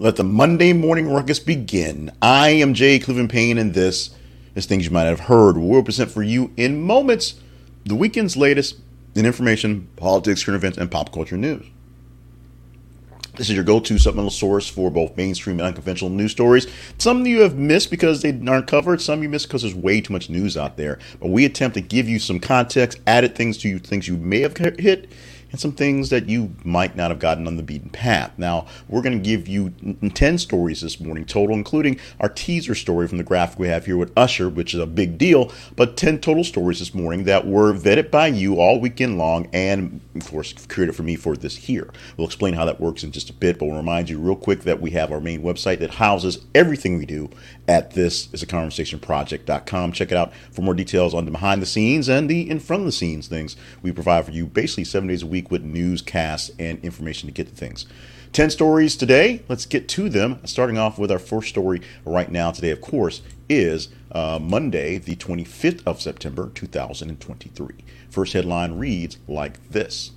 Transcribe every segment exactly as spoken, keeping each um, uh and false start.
Let the Monday morning ruckus begin. I am Jay Cleveland Payne, and this is Things You Might Have Heard, where we'll present for you in moments the weekend's latest in information, politics, current events, and pop culture news. This is your go-to supplemental source for both mainstream and unconventional news stories. Some you have missed because they aren't covered. Some you missed because there's way too much news out there. But we attempt to give you some context, added things to you, things you may have hit, and some things that you might not have gotten on the beaten path. Now, we're going to give you ten stories this morning total, including our teaser story from the graphic we have here with Usher, which is a big deal, but ten total stories this morning that were vetted by you all weekend long and, of course, created for me for this here. We'll explain how that works in just a bit, but we'll remind you real quick that we have our main website that houses everything we do at this is a conversation project dot com. Check it out for more details on the behind the scenes and the in front of the scenes things we provide for you basically seven days a week with newscasts and information to get to things. ten stories today. Let's get to them. Starting off with our first story right now today, of course, is uh, Monday, the twenty-fifth of September, two thousand twenty-three. First headline reads like this.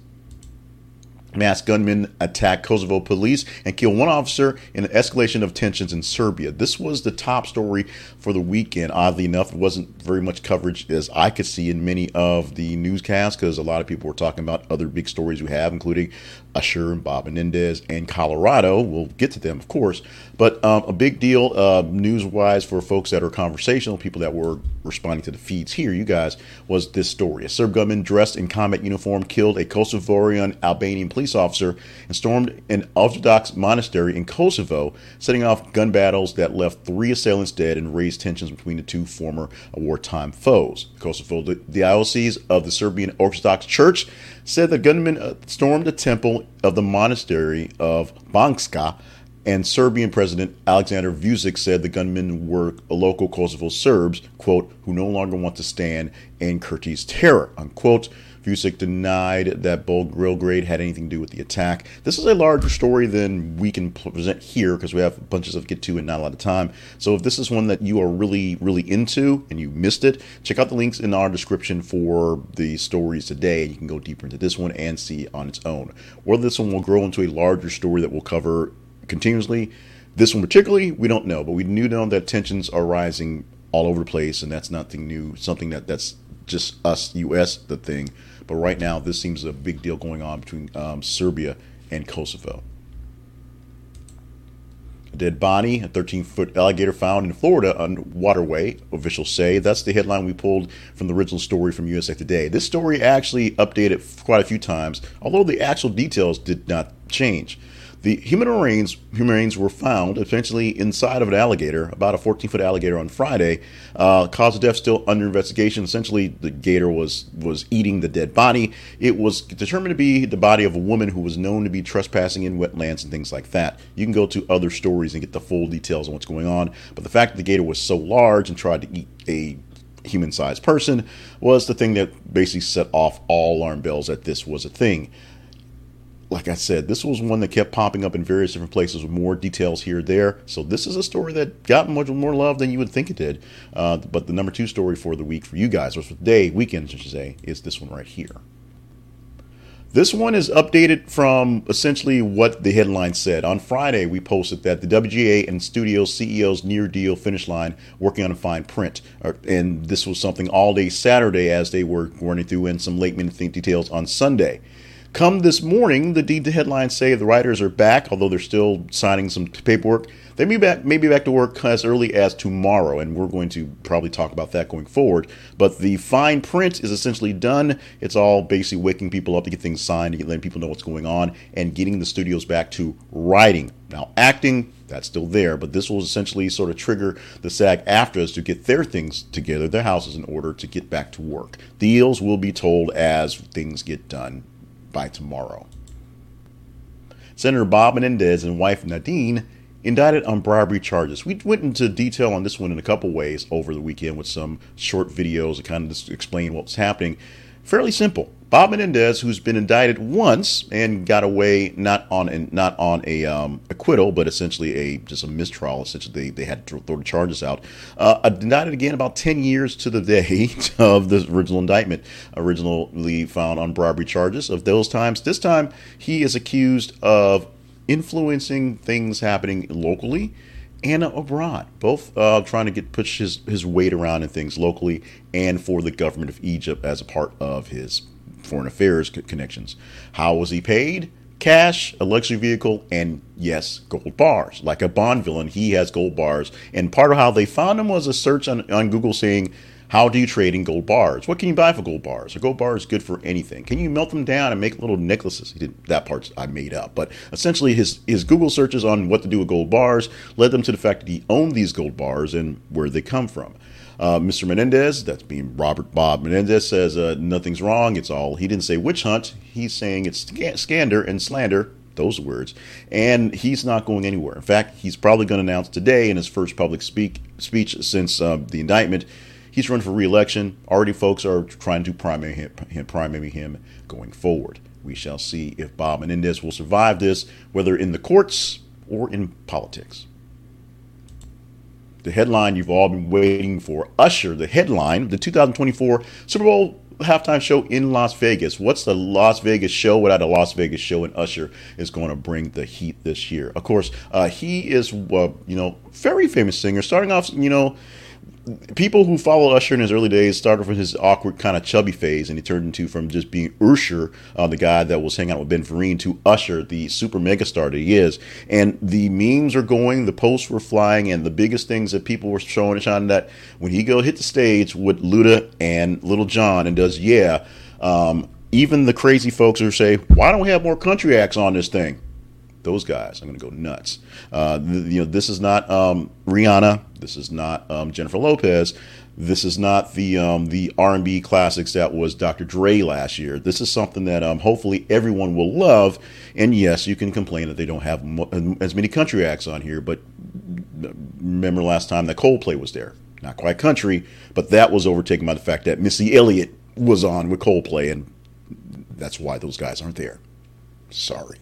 Masked gunmen attack Kosovo police and kill one officer in an escalation of tensions in Serbia. This was the top story for the weekend. Oddly enough, it wasn't very much coverage as I could see in many of the newscasts because a lot of people were talking about other big stories we have, including Usher and Bob Menendez and Colorado. We'll get to them, of course. But um, a big deal uh, news-wise for folks that are conversational, people that were responding to the feeds here, you guys, was this story. A Serb gunman dressed in combat uniform killed a Kosovoan Albanian police officer and stormed an Orthodox monastery in Kosovo, setting off gun battles that left three assailants dead and raised tensions between the two former wartime foes. Kosovo, the diocese of the Serbian Orthodox Church, said the gunmen stormed the temple of the monastery of Banjska, and Serbian President Aleksandar Vucic said the gunmen were local Kosovo Serbs, quote, who no longer want to stand in Kurti's terror, unquote. Vucic denied that Belgrade had anything to do with the attack. This is a larger story than we can present here because we have bunches of get to and not a lot of time. So if this is one that you are really, really into and you missed it, check out the links in our description for the stories today. You can go deeper into this one and see on its own. Whether this one will grow into a larger story that we'll cover continuously, this one particularly, we don't know. But we do know that tensions are rising all over the place, and that's nothing new, something that, that's just us, U S, the thing. But right now, this seems a big deal going on between um, Serbia and Kosovo. A dead body, a thirteen-foot alligator found in Florida on waterway, officials say. That's the headline we pulled from the original story from U S A Today. This story actually updated quite a few times, although the actual details did not change. The human remains, human remains were found essentially inside of an alligator, about a fourteen-foot alligator on Friday. Uh, cause of death still under investigation. Essentially, the gator was, was eating the dead body. It was determined to be the body of a woman who was known to be trespassing in wetlands and things like that. You can go to other stories and get the full details on what's going on. But the fact that the gator was so large and tried to eat a human-sized person was the thing that basically set off all alarm bells that this was a thing. Like I said, this was one that kept popping up in various different places with more details here or there. So this is a story that got much more love than you would think it did. Uh, but the number two story for the week for you guys, or for today, weekend, I should say, is this one right here. This one is updated from essentially what the headline said. On Friday, we posted that the W G A and studio C E Os near deal finish line working on a fine print. And this was something all day Saturday as they were running through in some late minute details on Sunday. Come this morning, the D- headlines say the writers are back, although they're still signing some paperwork. They may be, back, may be back to work as early as tomorrow, and we're going to probably talk about that going forward. But the fine print is essentially done. It's all basically waking people up to get things signed, to get, letting people know what's going on, and getting the studios back to writing. Now, acting, that's still there, but this will essentially sort of trigger the SAG-AFTRAs to get their things together, their houses in order to get back to work. Deals will be told as things get done by tomorrow. Senator Bob Menendez and wife Nadine indicted on bribery charges. We went into detail on this one in a couple ways over the weekend with some short videos to kind of just explain what was happening. Fairly simple. Bob Menendez, who's been indicted once and got away not on an, not on a um, acquittal, but essentially a just a mistrial. Essentially, they, they had to throw the charges out. Uh, indicted again about ten years to the day of the original indictment, originally found on bribery charges. Of those times, this time he is accused of influencing things happening locally and abroad, both uh, trying to get push his, his weight around in things locally and for the government of Egypt as a part of his foreign affairs connections. How was he paid? Cash, a luxury vehicle, and yes, gold bars. Like a Bond villain, he has gold bars. And part of how they found him was a search on, on Google saying, how do you trade in gold bars? What can you buy for gold bars? A gold bar is good for anything. Can you melt them down and make little necklaces? He did, that part I made up. But essentially his, his Google searches on what to do with gold bars led them to the fact that he owned these gold bars and where they come from. Uh, Mister Menendez, that's being Robert Bob Menendez, says uh, nothing's wrong. It's all. He didn't say witch hunt. He's saying it's scander and slander. Those words. And he's not going anywhere. In fact, he's probably going to announce today in his first public speak speech since uh, the indictment. He's running for re-election. Already folks are trying to primary him, primary him going forward. We shall see if Bob Menendez will survive this, whether in the courts or in politics. The headline you've all been waiting for. Usher, the headline, the two thousand twenty-four Super Bowl halftime show in Las Vegas. What's the Las Vegas show without a Las Vegas show? And Usher is going to bring the heat this year. Of course, uh, he is, uh, you know, very famous singer. Starting off, you know, people who followed Usher in his early days started from his awkward kind of chubby phase, and he turned into from just being Usher, uh, the guy that was hanging out with Ben Vereen, to Usher, the super megastar that he is. And the memes are going, the posts were flying, and the biggest things that people were showing and shining that when he go hit the stage with Luda and Little John and does yeah, um, even the crazy folks who say, why don't we have more country acts on this thing? Those guys, I'm going to go nuts. Uh, th- you know, this is not um, Rihanna. This is not um, Jennifer Lopez. This is not the um, the R and B classics that was Doctor Dre last year. This is something that um, hopefully everyone will love. And yes, you can complain that they don't have mo- as many country acts on here. But remember last time that Coldplay was there? Not quite country, but that was overtaken by the fact that Missy Elliott was on with Coldplay, and that's why those guys aren't there. Sorry.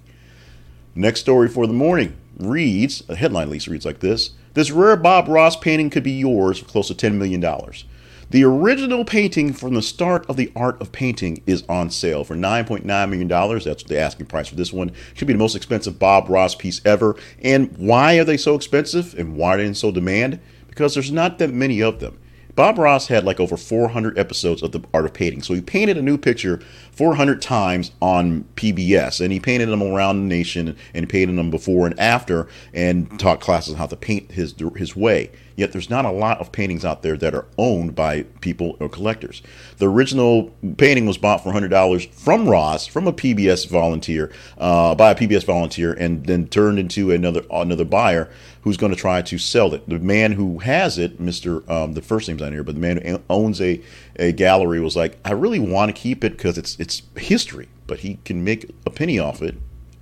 Next story for the morning reads, a headline at least reads like this. This rare Bob Ross painting could be yours for close to ten million dollars. The original painting from the start of The Art of Painting is on sale for nine point nine million dollars. That's the asking price for this one. Should be the most expensive Bob Ross piece ever. And why are they so expensive and why are they in so demand? Because there's not that many of them. Bob Ross had like over four hundred episodes of The Art of Painting. So he painted a new picture four hundred times on P B S. And he painted them around the nation and painted them before and after and taught classes on how to paint his his way. Yet there's not a lot of paintings out there that are owned by people or collectors. The original painting was bought for one hundred dollars from Ross, from a P B S volunteer, uh, by a P B S volunteer, and then turned into another another buyer who's going to try to sell it. The man who has it, Mister Um, the first name's on here, but the man who owns a, a gallery was like, I really want to keep it because it's it's history, but he can make a penny off it.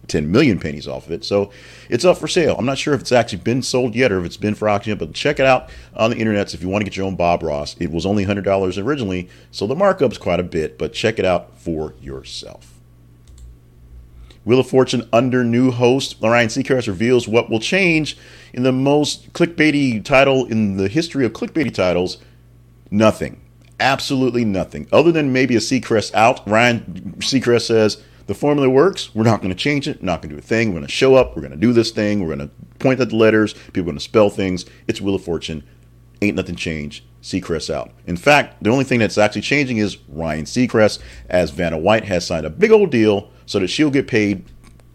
ten million pennies off of it. So it's up for sale. I'm not sure if it's actually been sold yet or if it's been for auction, but check it out on the internet if you want to get your own Bob Ross. It was only one hundred dollars originally, so the markup's quite a bit, but check it out for yourself. Wheel of Fortune under new host Ryan Seacrest reveals what will change in the most clickbaity title in the history of clickbaity titles. Nothing. Absolutely nothing. Other than maybe a Seacrest out, Ryan Seacrest says, the formula works. We're not going to change it. We're not going to do a thing. We're going to show up. We're going to do this thing. We're going to point at the letters. People are going to spell things. It's Wheel of Fortune. Ain't nothing changed. Seacrest out. In fact, the only thing that's actually changing is Ryan Seacrest, as Vanna White has signed a big old deal so that she'll get paid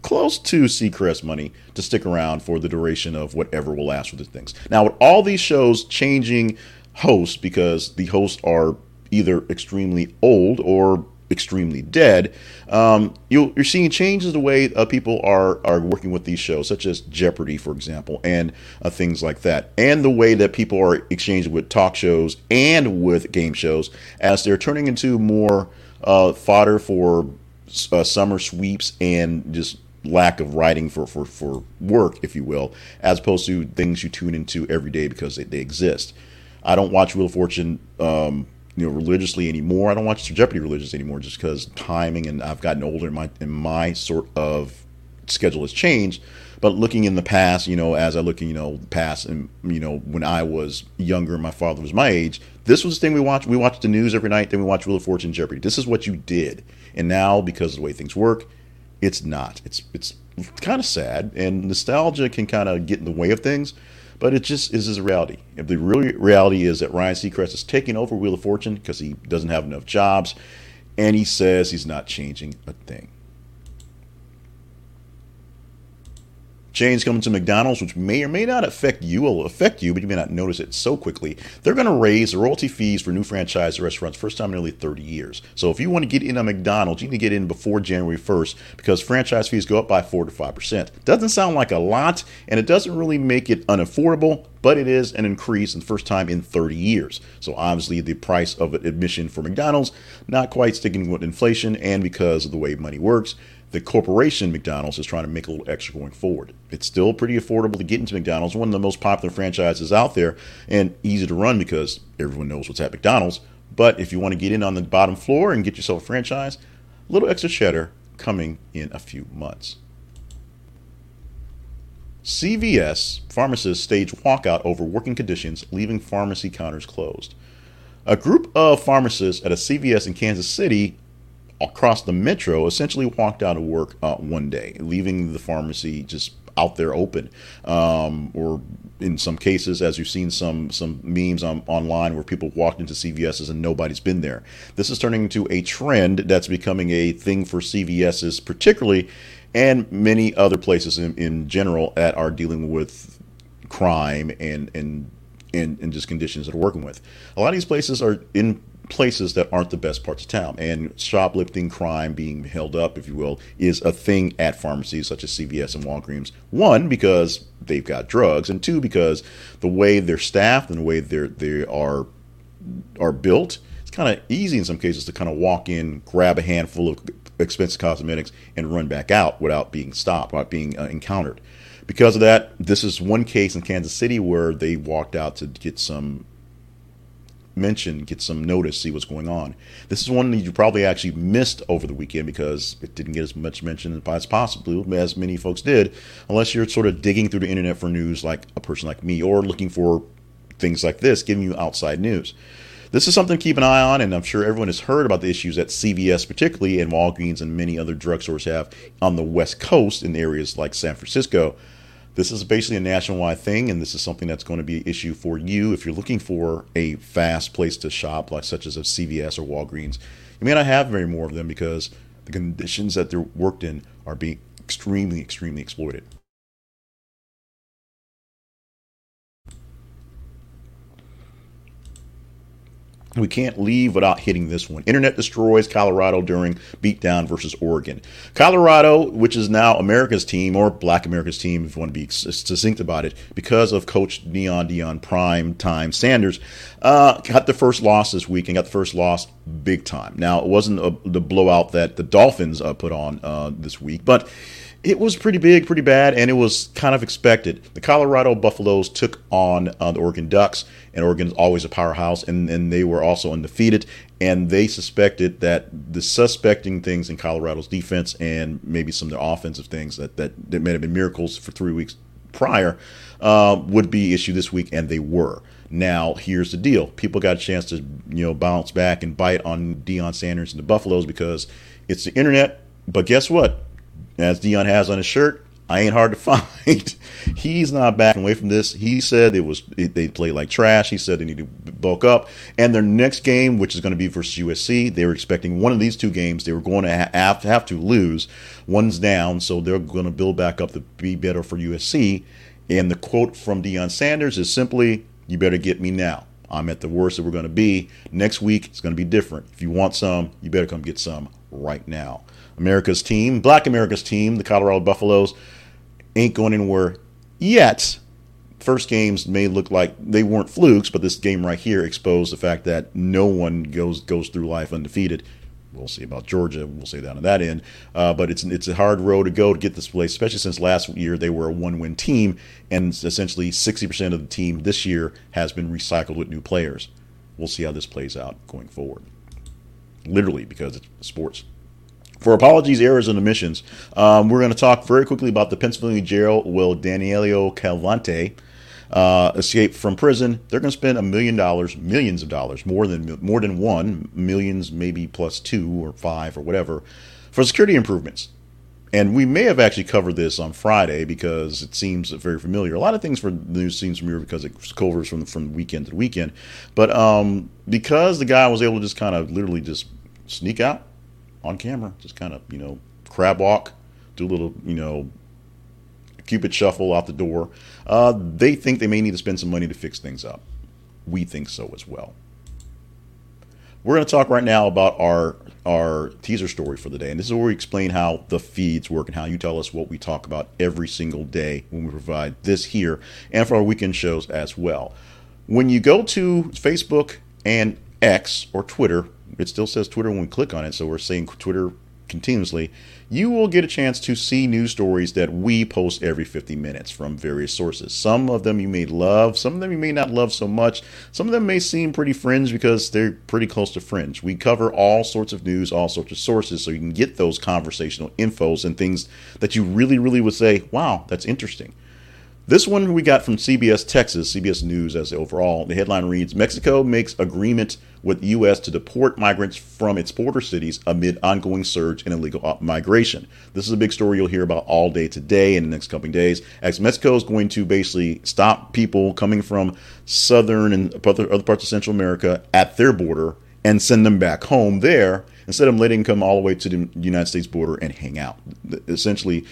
close to Seacrest money to stick around for the duration of whatever will last for the things. Now, with all these shows changing hosts because the hosts are either extremely old or extremely dead, um, you, you're seeing changes the way uh, people are are working with these shows, such as Jeopardy, for example, and uh, things like that, and the way that people are exchanging with talk shows and with game shows as they're turning into more uh, fodder for uh, summer sweeps and just lack of writing for, for, for work, if you will, as opposed to things you tune into every day because they, they exist. I don't watch Wheel of Fortune um you know, religiously anymore. I don't watch Jeopardy religiously anymore just because timing and I've gotten older and my, and my sort of schedule has changed. But looking in the past, you know, as I look, you know, past and, you know, when I was younger, my father was my age. This was the thing we watched. We watched the news every night. Then we watched Wheel of Fortune, Jeopardy. This is what you did. And now because of the way things work, it's not. It's, it's, kind of sad, and nostalgia can kind of get in the way of things, but it just is a reality. If the real reality is that Ryan Seacrest is taking over Wheel of Fortune because he doesn't have enough jobs, and he says he's not changing a thing. Change coming to McDonald's, which may or may not affect you. It'll affect you, but you may not notice it so quickly. They're going to raise the royalty fees for new franchise restaurants, first time in nearly thirty years. So if you want to get in on McDonald's, you need to get in before January first because franchise fees go up by four to five percent. Doesn't sound like a lot, and it doesn't really make it unaffordable, but it is an increase in the first time in thirty years. So obviously the price of admission for McDonald's, not quite sticking with inflation, and because of the way money works, the corporation McDonald's is trying to make a little extra going forward. It's still pretty affordable to get into McDonald's, one of the most popular franchises out there, and easy to run because everyone knows what's at McDonald's. But if you want to get in on the bottom floor and get yourself a franchise, a little extra cheddar coming in a few months. C V S pharmacists stage walkout over working conditions, leaving pharmacy counters closed. A group of pharmacists at a C V S in Kansas City across the metro essentially walked out of work uh, one day, leaving the pharmacy just out there open, um, or in some cases, as you've seen some some memes on, online where people walked into C V S's and nobody's been there. This is turning into a trend that's becoming a thing for C V S's particularly, and many other places in, in general that are dealing with crime and, and, and, and just conditions that are working with. A lot of these places are in places that aren't the best parts of town, and shoplifting, crime being held up, if you will, is a thing at pharmacies such as C V S and Walgreens. One, because they've got drugs, and two, because the way they're staffed and the way they're they are are built, it's kind of easy in some cases to kind of walk in, grab a handful of expensive cosmetics, and run back out without being stopped, without being uh, encountered. Because of that, this is one case in Kansas City where they walked out to get some mention, get some notice, see what's going on. This is one that you probably actually missed over the weekend because it didn't get as much mention as possibly as many folks did, unless you're sort of digging through the internet for news like a person like me, or looking for things like this, giving you outside news. This is something to keep an eye on, and I'm sure everyone has heard about the issues that C V S particularly and Walgreens and many other drugstores have on the West Coast in areas like San Francisco. This is basically a nationwide thing, and this is something that's going to be an issue for you if you're looking for a fast place to shop, like such as a C V S or Walgreens. You may not have very more of them because the conditions that they're worked in are being extremely, extremely exploited. We can't leave without hitting this one. Internet destroys Colorado during beatdown versus Oregon. Colorado, which is now America's team, or Black America's team, if you want to be succinct about it, because of Coach Deion Deion Prime Time Sanders, uh, got the first loss this week and got the first loss big time. Now, it wasn't a, the blowout that the Dolphins uh, put on uh, this week, but it was pretty big, pretty bad, and it was kind of expected. The Colorado Buffaloes took on uh, the Oregon Ducks, and Oregon's always a powerhouse, and, and they were also undefeated, and they suspected that the suspecting things in Colorado's defense and maybe some of their offensive things that, that, that may have been miracles for three weeks prior uh, would be issue this week, and they were. Now, here's the deal. People got a chance to, you know, bounce back and bite on Deion Sanders and the Buffaloes because it's the internet, but guess what? As Deion has on his shirt, I ain't hard to find. He's not backing away from this. He said it was they played like trash. He said they need to bulk up. And their next game, which is going to be versus U S C, they were expecting one of these two games they were going to have to, have to lose. One's down, so they're going to build back up to be better for U S C. And the quote from Deion Sanders is simply, "You better get me now. I'm at the worst that we're going to be. Next week, it's going to be different. If you want some, you better come get some right now." America's team, Black America's team, the Colorado Buffaloes, ain't going anywhere yet. First games may look like they weren't flukes, but this game right here exposed the fact that no one goes goes through life undefeated. We'll see about Georgia. We'll say that on that end. Uh, but it's it's a hard road to go to get this place, especially since last year they were a one-win team, and essentially sixty percent of the team this year has been recycled with new players. We'll see how this plays out going forward. Literally, because it's sports. For apologies, errors, and omissions, um, we're going to talk very quickly about the Pennsylvania jail where Danilo Calvante uh, escaped from prison. They're going to spend a million dollars, millions of dollars, more than more than one, millions, maybe plus two or five or whatever, for security improvements. and we may have actually covered this on Friday because it seems very familiar. A lot of things for the news seems familiar because it covers from from weekend to weekend. But um, because the guy was able to just kind of literally just sneak out on camera, just kind of, you know, crab walk, do a little, you know, Cupid shuffle out the door. Uh, they think they may need to spend some money to fix things up. We think so as well. We're going to talk right now about our our teaser story for the day. And this is where we explain how the feeds work and how you tell us what we talk about every single day when we provide this here and for our weekend shows as well. When you go to Facebook and X or Twitter, it still says Twitter when we click on it, so we're saying Twitter continuously, you will get a chance to see news stories that we post every fifty minutes from various sources. Some of them you may love, some of them you may not love so much. Some of them may seem pretty fringe because they're pretty close to fringe. We cover all sorts of news, all sorts of sources, so you can get those conversational infos and things that you really, really would say, wow, that's interesting. This one we got from C B S Texas, C B S News as the overall. The headline reads, Mexico makes agreement with U S to deport migrants from its border cities amid ongoing surge in illegal migration. This is a big story you'll hear about all day today and the next couple of days, as Mexico is going to basically stop people coming from southern and other parts of Central America at their border and send them back home there instead of letting them come all the way to the United States border and hang out, essentially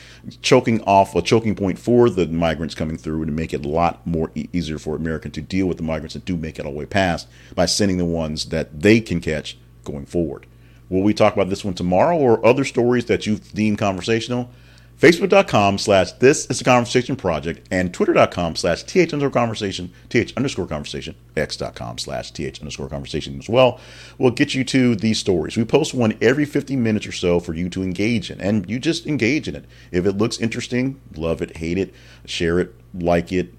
choking off a choking point for the migrants coming through to make it a lot more e- easier for Americans to deal with the migrants that do make it all the way past by sending the ones that they can catch going forward. Will we talk about this one tomorrow or other stories that you've deemed conversational? Facebook.com slash This Is A Conversation Project and Twitter.com slash TH underscore conversation, TH underscore conversation, X.com slash TH underscore conversation as well will get you to these stories. We post one every fifty minutes or so for you to engage in, and you just engage in it. If it looks interesting, love it, hate it, share it, like it,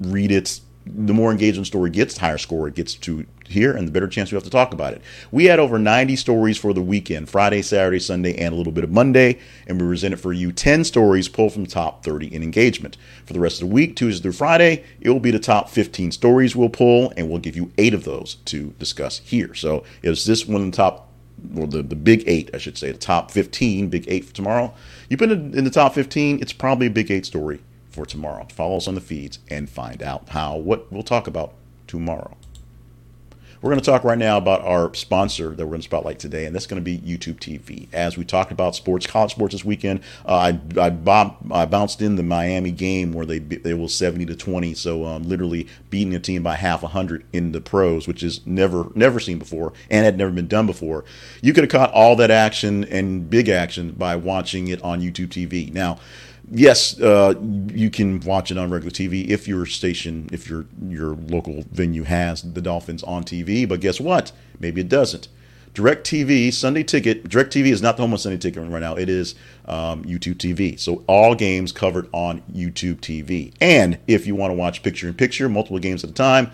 read it. The more engagement story gets, the higher score it gets to here, and the better chance we have to talk about it. We had over ninety stories for the weekend, Friday, Saturday, Sunday, and a little bit of Monday, and we presented for you ten stories pulled from the top thirty in engagement. For the rest of the week, Tuesday through Friday, it will be the top fifteen stories we'll pull, and we'll give you eight of those to discuss here. So is this one of the top, or the, the big eight, I should say, the top fifteen, big eight for tomorrow? You've been in the top fifteen, it's probably a big eight story for tomorrow. Follow us on the feeds and find out how, what we'll talk about tomorrow. We're going to talk right now about our sponsor that we're going to spotlight today, and that's going to be YouTube T V. As we talked about sports, college sports this weekend, uh, I I, bob, I bounced in the Miami game where they they were seventy to twenty, so um, literally beating a team by half a hundred in the pros, which is never never seen before and had never been done before. You could have caught all that action and big action by watching it on YouTube T V. Now, yes, uh, you can watch it on regular T V if your station, if your your local venue has the Dolphins on T V. But guess what? Maybe it doesn't. DirecTV, Sunday Ticket. DirecTV is not the home of Sunday Ticket right now. It is um, YouTube T V. So all games covered on YouTube T V. And if you want to watch picture-in-picture, multiple games at a time,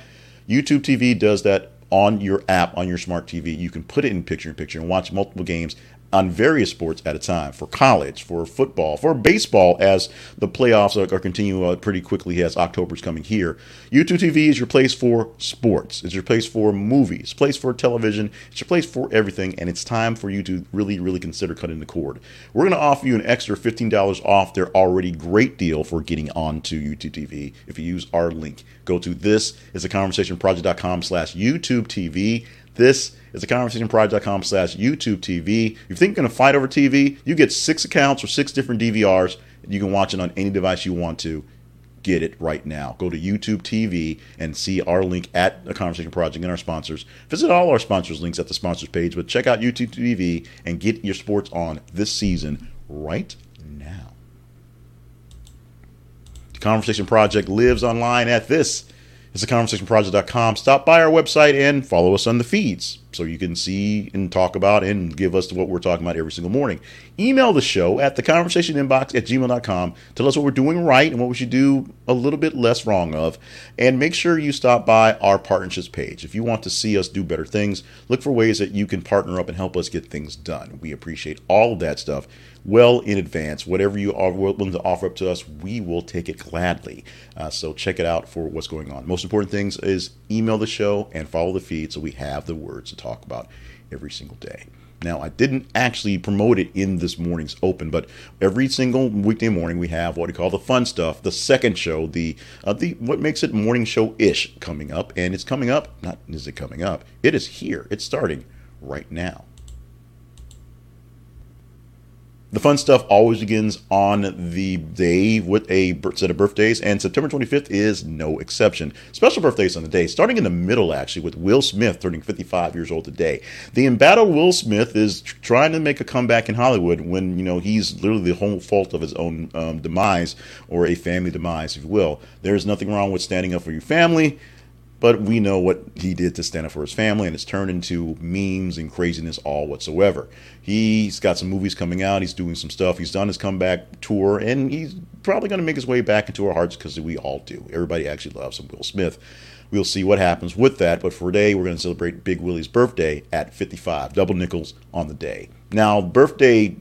YouTube T V does that on your app, on your smart T V. You can put it in picture-in-picture and watch multiple games on various sports at a time, for college, for football, for baseball, as the playoffs are, are continuing pretty quickly as October's coming here. YouTube T V is your place for sports. It's your place for movies, place for television. It's your place for everything, and it's time for you to really, really consider cutting the cord. We're going to offer you an extra fifteen dollars off their already great deal for getting onto YouTube T V if you use our link. Go to thisisaconversationproject.com slash YouTube TV. This is theconversationproject.com slash YouTube TV. If you think you're going to fight over T V, you get six accounts or six different D V Rs. And you can watch it on any device you want to. Get it right now. Go to YouTube T V and see our link at The Conversation Project and our sponsors. Visit all our sponsors' links at the sponsors page, but check out YouTube T V and get your sports on this season right now. The Conversation Project lives online at this. It's the conversation project dot com. Stop by our website and follow us on the feeds so you can see and talk about and give us what we're talking about every single morning. Email the show at theconversationinbox at gmail dot com. Tell us what we're doing right and what we should do a little bit less wrong of. And make sure you stop by our partnerships page. If you want to see us do better things, look for ways that you can partner up and help us get things done. We appreciate all of that stuff well in advance. Whatever you are willing to offer up to us, we will take it gladly. Uh, so check it out for what's going on. Most important things is email the show and follow the feed so we have the words to talk about every single day. Now, I didn't actually promote it in this morning's open, but every single weekday morning we have what we call the fun stuff, the second show, the uh, the what makes it morning show-ish coming up, and it's coming up. Not is it coming up? It is here. It's starting right now. The fun stuff always begins on the day with a set of birthdays, and September twenty-fifth is no exception. Special birthdays on the day, starting in the middle, actually, with Will Smith turning fifty-five years old today. The embattled Will Smith is trying to make a comeback in Hollywood when, you know, he's literally the whole fault of his own um, demise, or a family demise, if you will. There's nothing wrong with standing up for your family, but we know what he did to stand up for his family, and it's turned into memes and craziness all whatsoever. He's got some movies coming out. He's doing some stuff. He's done his comeback tour, and he's probably going to make his way back into our hearts because we all do. Everybody actually loves Will Smith. We'll see what happens with that, but for today, we're going to celebrate Big Willie's birthday at fifty-five. Double nickels on the day. Now, birthday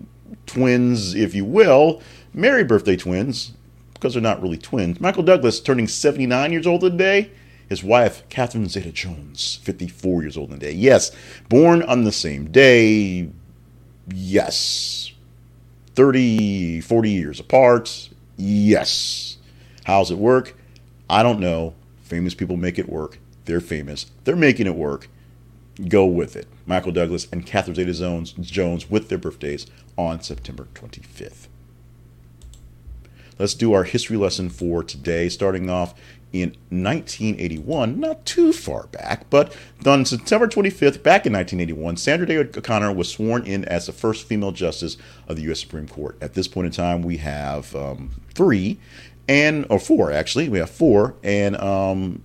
twins, if you will, merry birthday twins, because they're not really twins. Michael Douglas turning seventy-nine years old today. His wife, Catherine Zeta-Jones, fifty-four years old in the day. Yes, born on the same day. Yes. thirty, forty years apart. Yes. How's it work? I don't know. Famous people make it work. They're famous. They're making it work. Go with it. Michael Douglas and Catherine Zeta-Jones with their birthdays on September twenty-fifth. Let's do our history lesson for today, starting off in nineteen eighty-one, not too far back, but on September twenty-fifth, back in nineteen eighty-one, Sandra Day O'Connor was sworn in as the first female justice of the U S Supreme Court. At this point in time, we have um, three, and or four, actually. We have four, and um,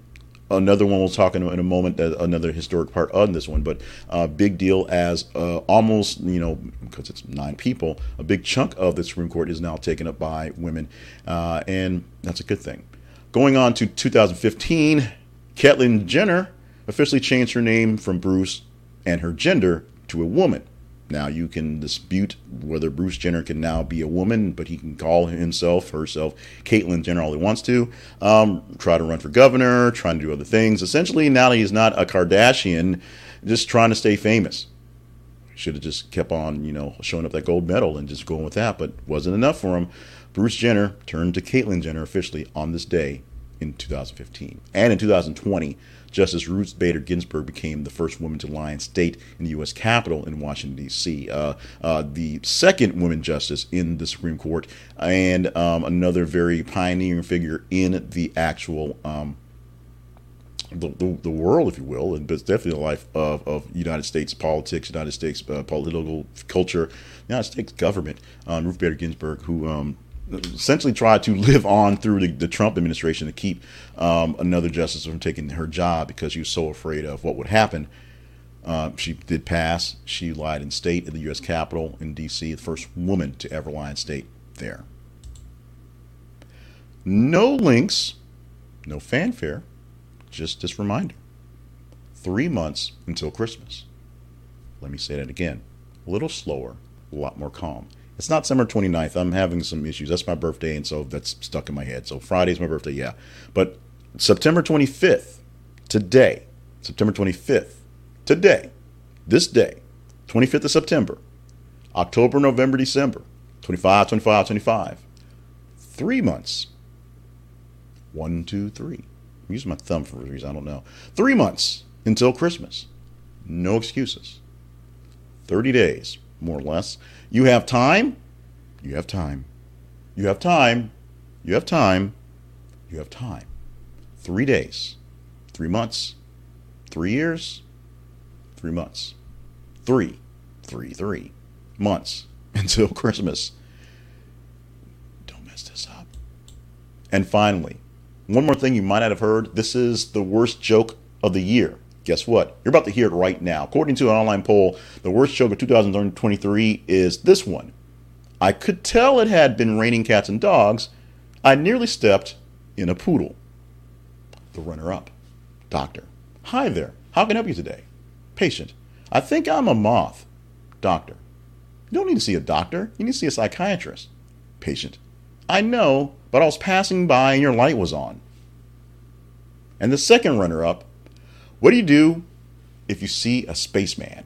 another one we'll talk in, in a moment, uh, another historic part on this one, but a uh, big deal as uh, almost, you know, because it's nine people, a big chunk of the Supreme Court is now taken up by women, uh, and that's a good thing. Going on to two thousand fifteen, Caitlyn Jenner officially changed her name from Bruce and her gender to a woman. Now, you can dispute whether Bruce Jenner can now be a woman, but he can call himself, herself, Caitlyn Jenner all he wants to. Um, try to run for governor, trying to do other things. Essentially, now that he's not a Kardashian, just trying to stay famous. Should have just kept on, you know, showing up that gold medal and just going with that, but wasn't enough for him. Bruce Jenner turned to Caitlyn Jenner officially on this day in two thousand fifteen. And in two thousand twenty, Justice Ruth Bader Ginsburg became the first woman to lie in state in the U S Capitol in Washington, D C, uh, uh, the second woman justice in the Supreme Court, and um, another very pioneering figure in the actual um The, the the world, if you will, and but definitely the life of, of United States politics, United States uh, political culture, United States government. Um, Ruth Bader Ginsburg, who um, essentially tried to live on through the, the Trump administration to keep um, another justice from taking her job because she was so afraid of what would happen. Uh, she did pass. She lied in state at the U S Capitol in D C, the first woman to ever lie in state there. No links, no fanfare. Just this reminder, three months until Christmas. Let me say that again, a little slower, a lot more calm. It's not September twenty-ninth. I'm having some issues. That's my birthday, and so that's stuck in my head. So Friday's my birthday, yeah. But September twenty-fifth, today, September twenty-fifth, today, this day, twenty-fifth of September, October, November, December, twenty-five, twenty-five, twenty-five, three months, one, two, three. I'm using my thumb for a reason, I don't know. Three months until Christmas. No excuses. thirty days, more or less. You have time. You have time. You have time. You have time. You have time. Three days. Three months. Three years. Three months. Three. Three, three months until Christmas. Don't mess this up. And finally, one more thing you might not have heard. This is the worst joke of the year. Guess what? You're about to hear it right now. According to an online poll, the worst joke of two thousand twenty-three is this one. I could tell it had been raining cats and dogs. I nearly stepped in a poodle. The runner-up. Doctor. Hi there. How can I help you today? Patient. I think I'm a moth. Doctor. You don't need to see a doctor. You need to see a psychiatrist. Patient. I know, but I was passing by and your light was on. And the second runner-up, what do you do if you see a spaceman?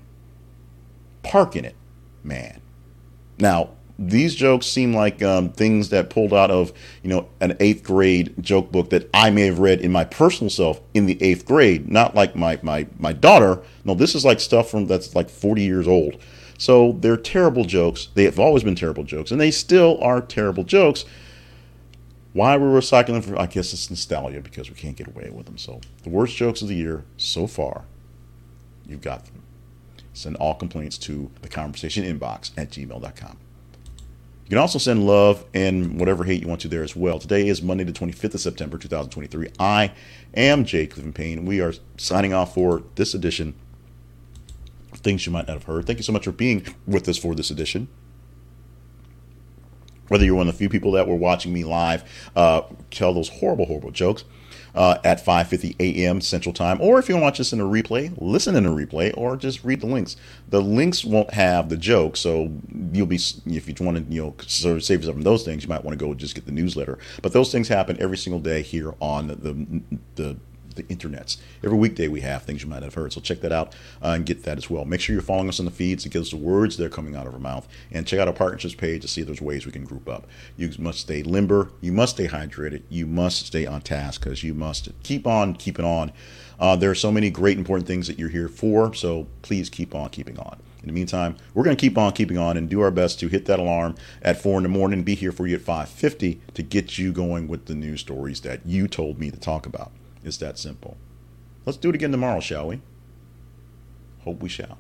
parking it, man. Now, these jokes seem like um, things that pulled out of, you know, an eighth grade joke book that I may have read in my personal self in the eighth grade, not like my my my daughter. No, this is like stuff from that's like forty years old. So they're terrible jokes. They have always been terrible jokes, and they still are terrible jokes. Why we're recycling for, I guess it's nostalgia, because we can't get away with them. So the worst jokes of the year so far, you've got them. Send all complaints to the conversation inbox at gmail dot com. You can also send love and whatever hate you want to there as well. Today is Monday, the twenty-fifth of September, two thousand twenty-three. I am Jay Cleveland Payne. We are signing off for this edition of Things You Might Not Have Heard. Thank you so much for being with us for this edition. Whether you're one of the few people that were watching me live, uh, tell those horrible, horrible jokes uh, at five fifty a.m. Central Time. Or if you want to watch this in a replay, listen in a replay, or just read the links. The links won't have the joke, so you'll be, if you want to, you know, sort of save yourself from those things, you might want to go just get the newsletter. But those things happen every single day here on the the, the the internets. Every weekday we have Things You Might Have Heard, so check that out uh, and get that as well. Make sure you're following us on the feeds. It gives us the words that are coming out of our mouth, and check out our partnerships page to see if there's ways we can group up. You must stay limber, you must stay hydrated, you must stay on task, because you must keep on keeping on. Uh, there are so many great important things that you're here for, so please keep on keeping on. In the meantime, we're going to keep on keeping on and do our best to hit that alarm at four in the morning, be here for you at five fifty to get you going with the news stories that you told me to talk about. It's that simple. Let's do it again tomorrow, shall we? Hope we shall.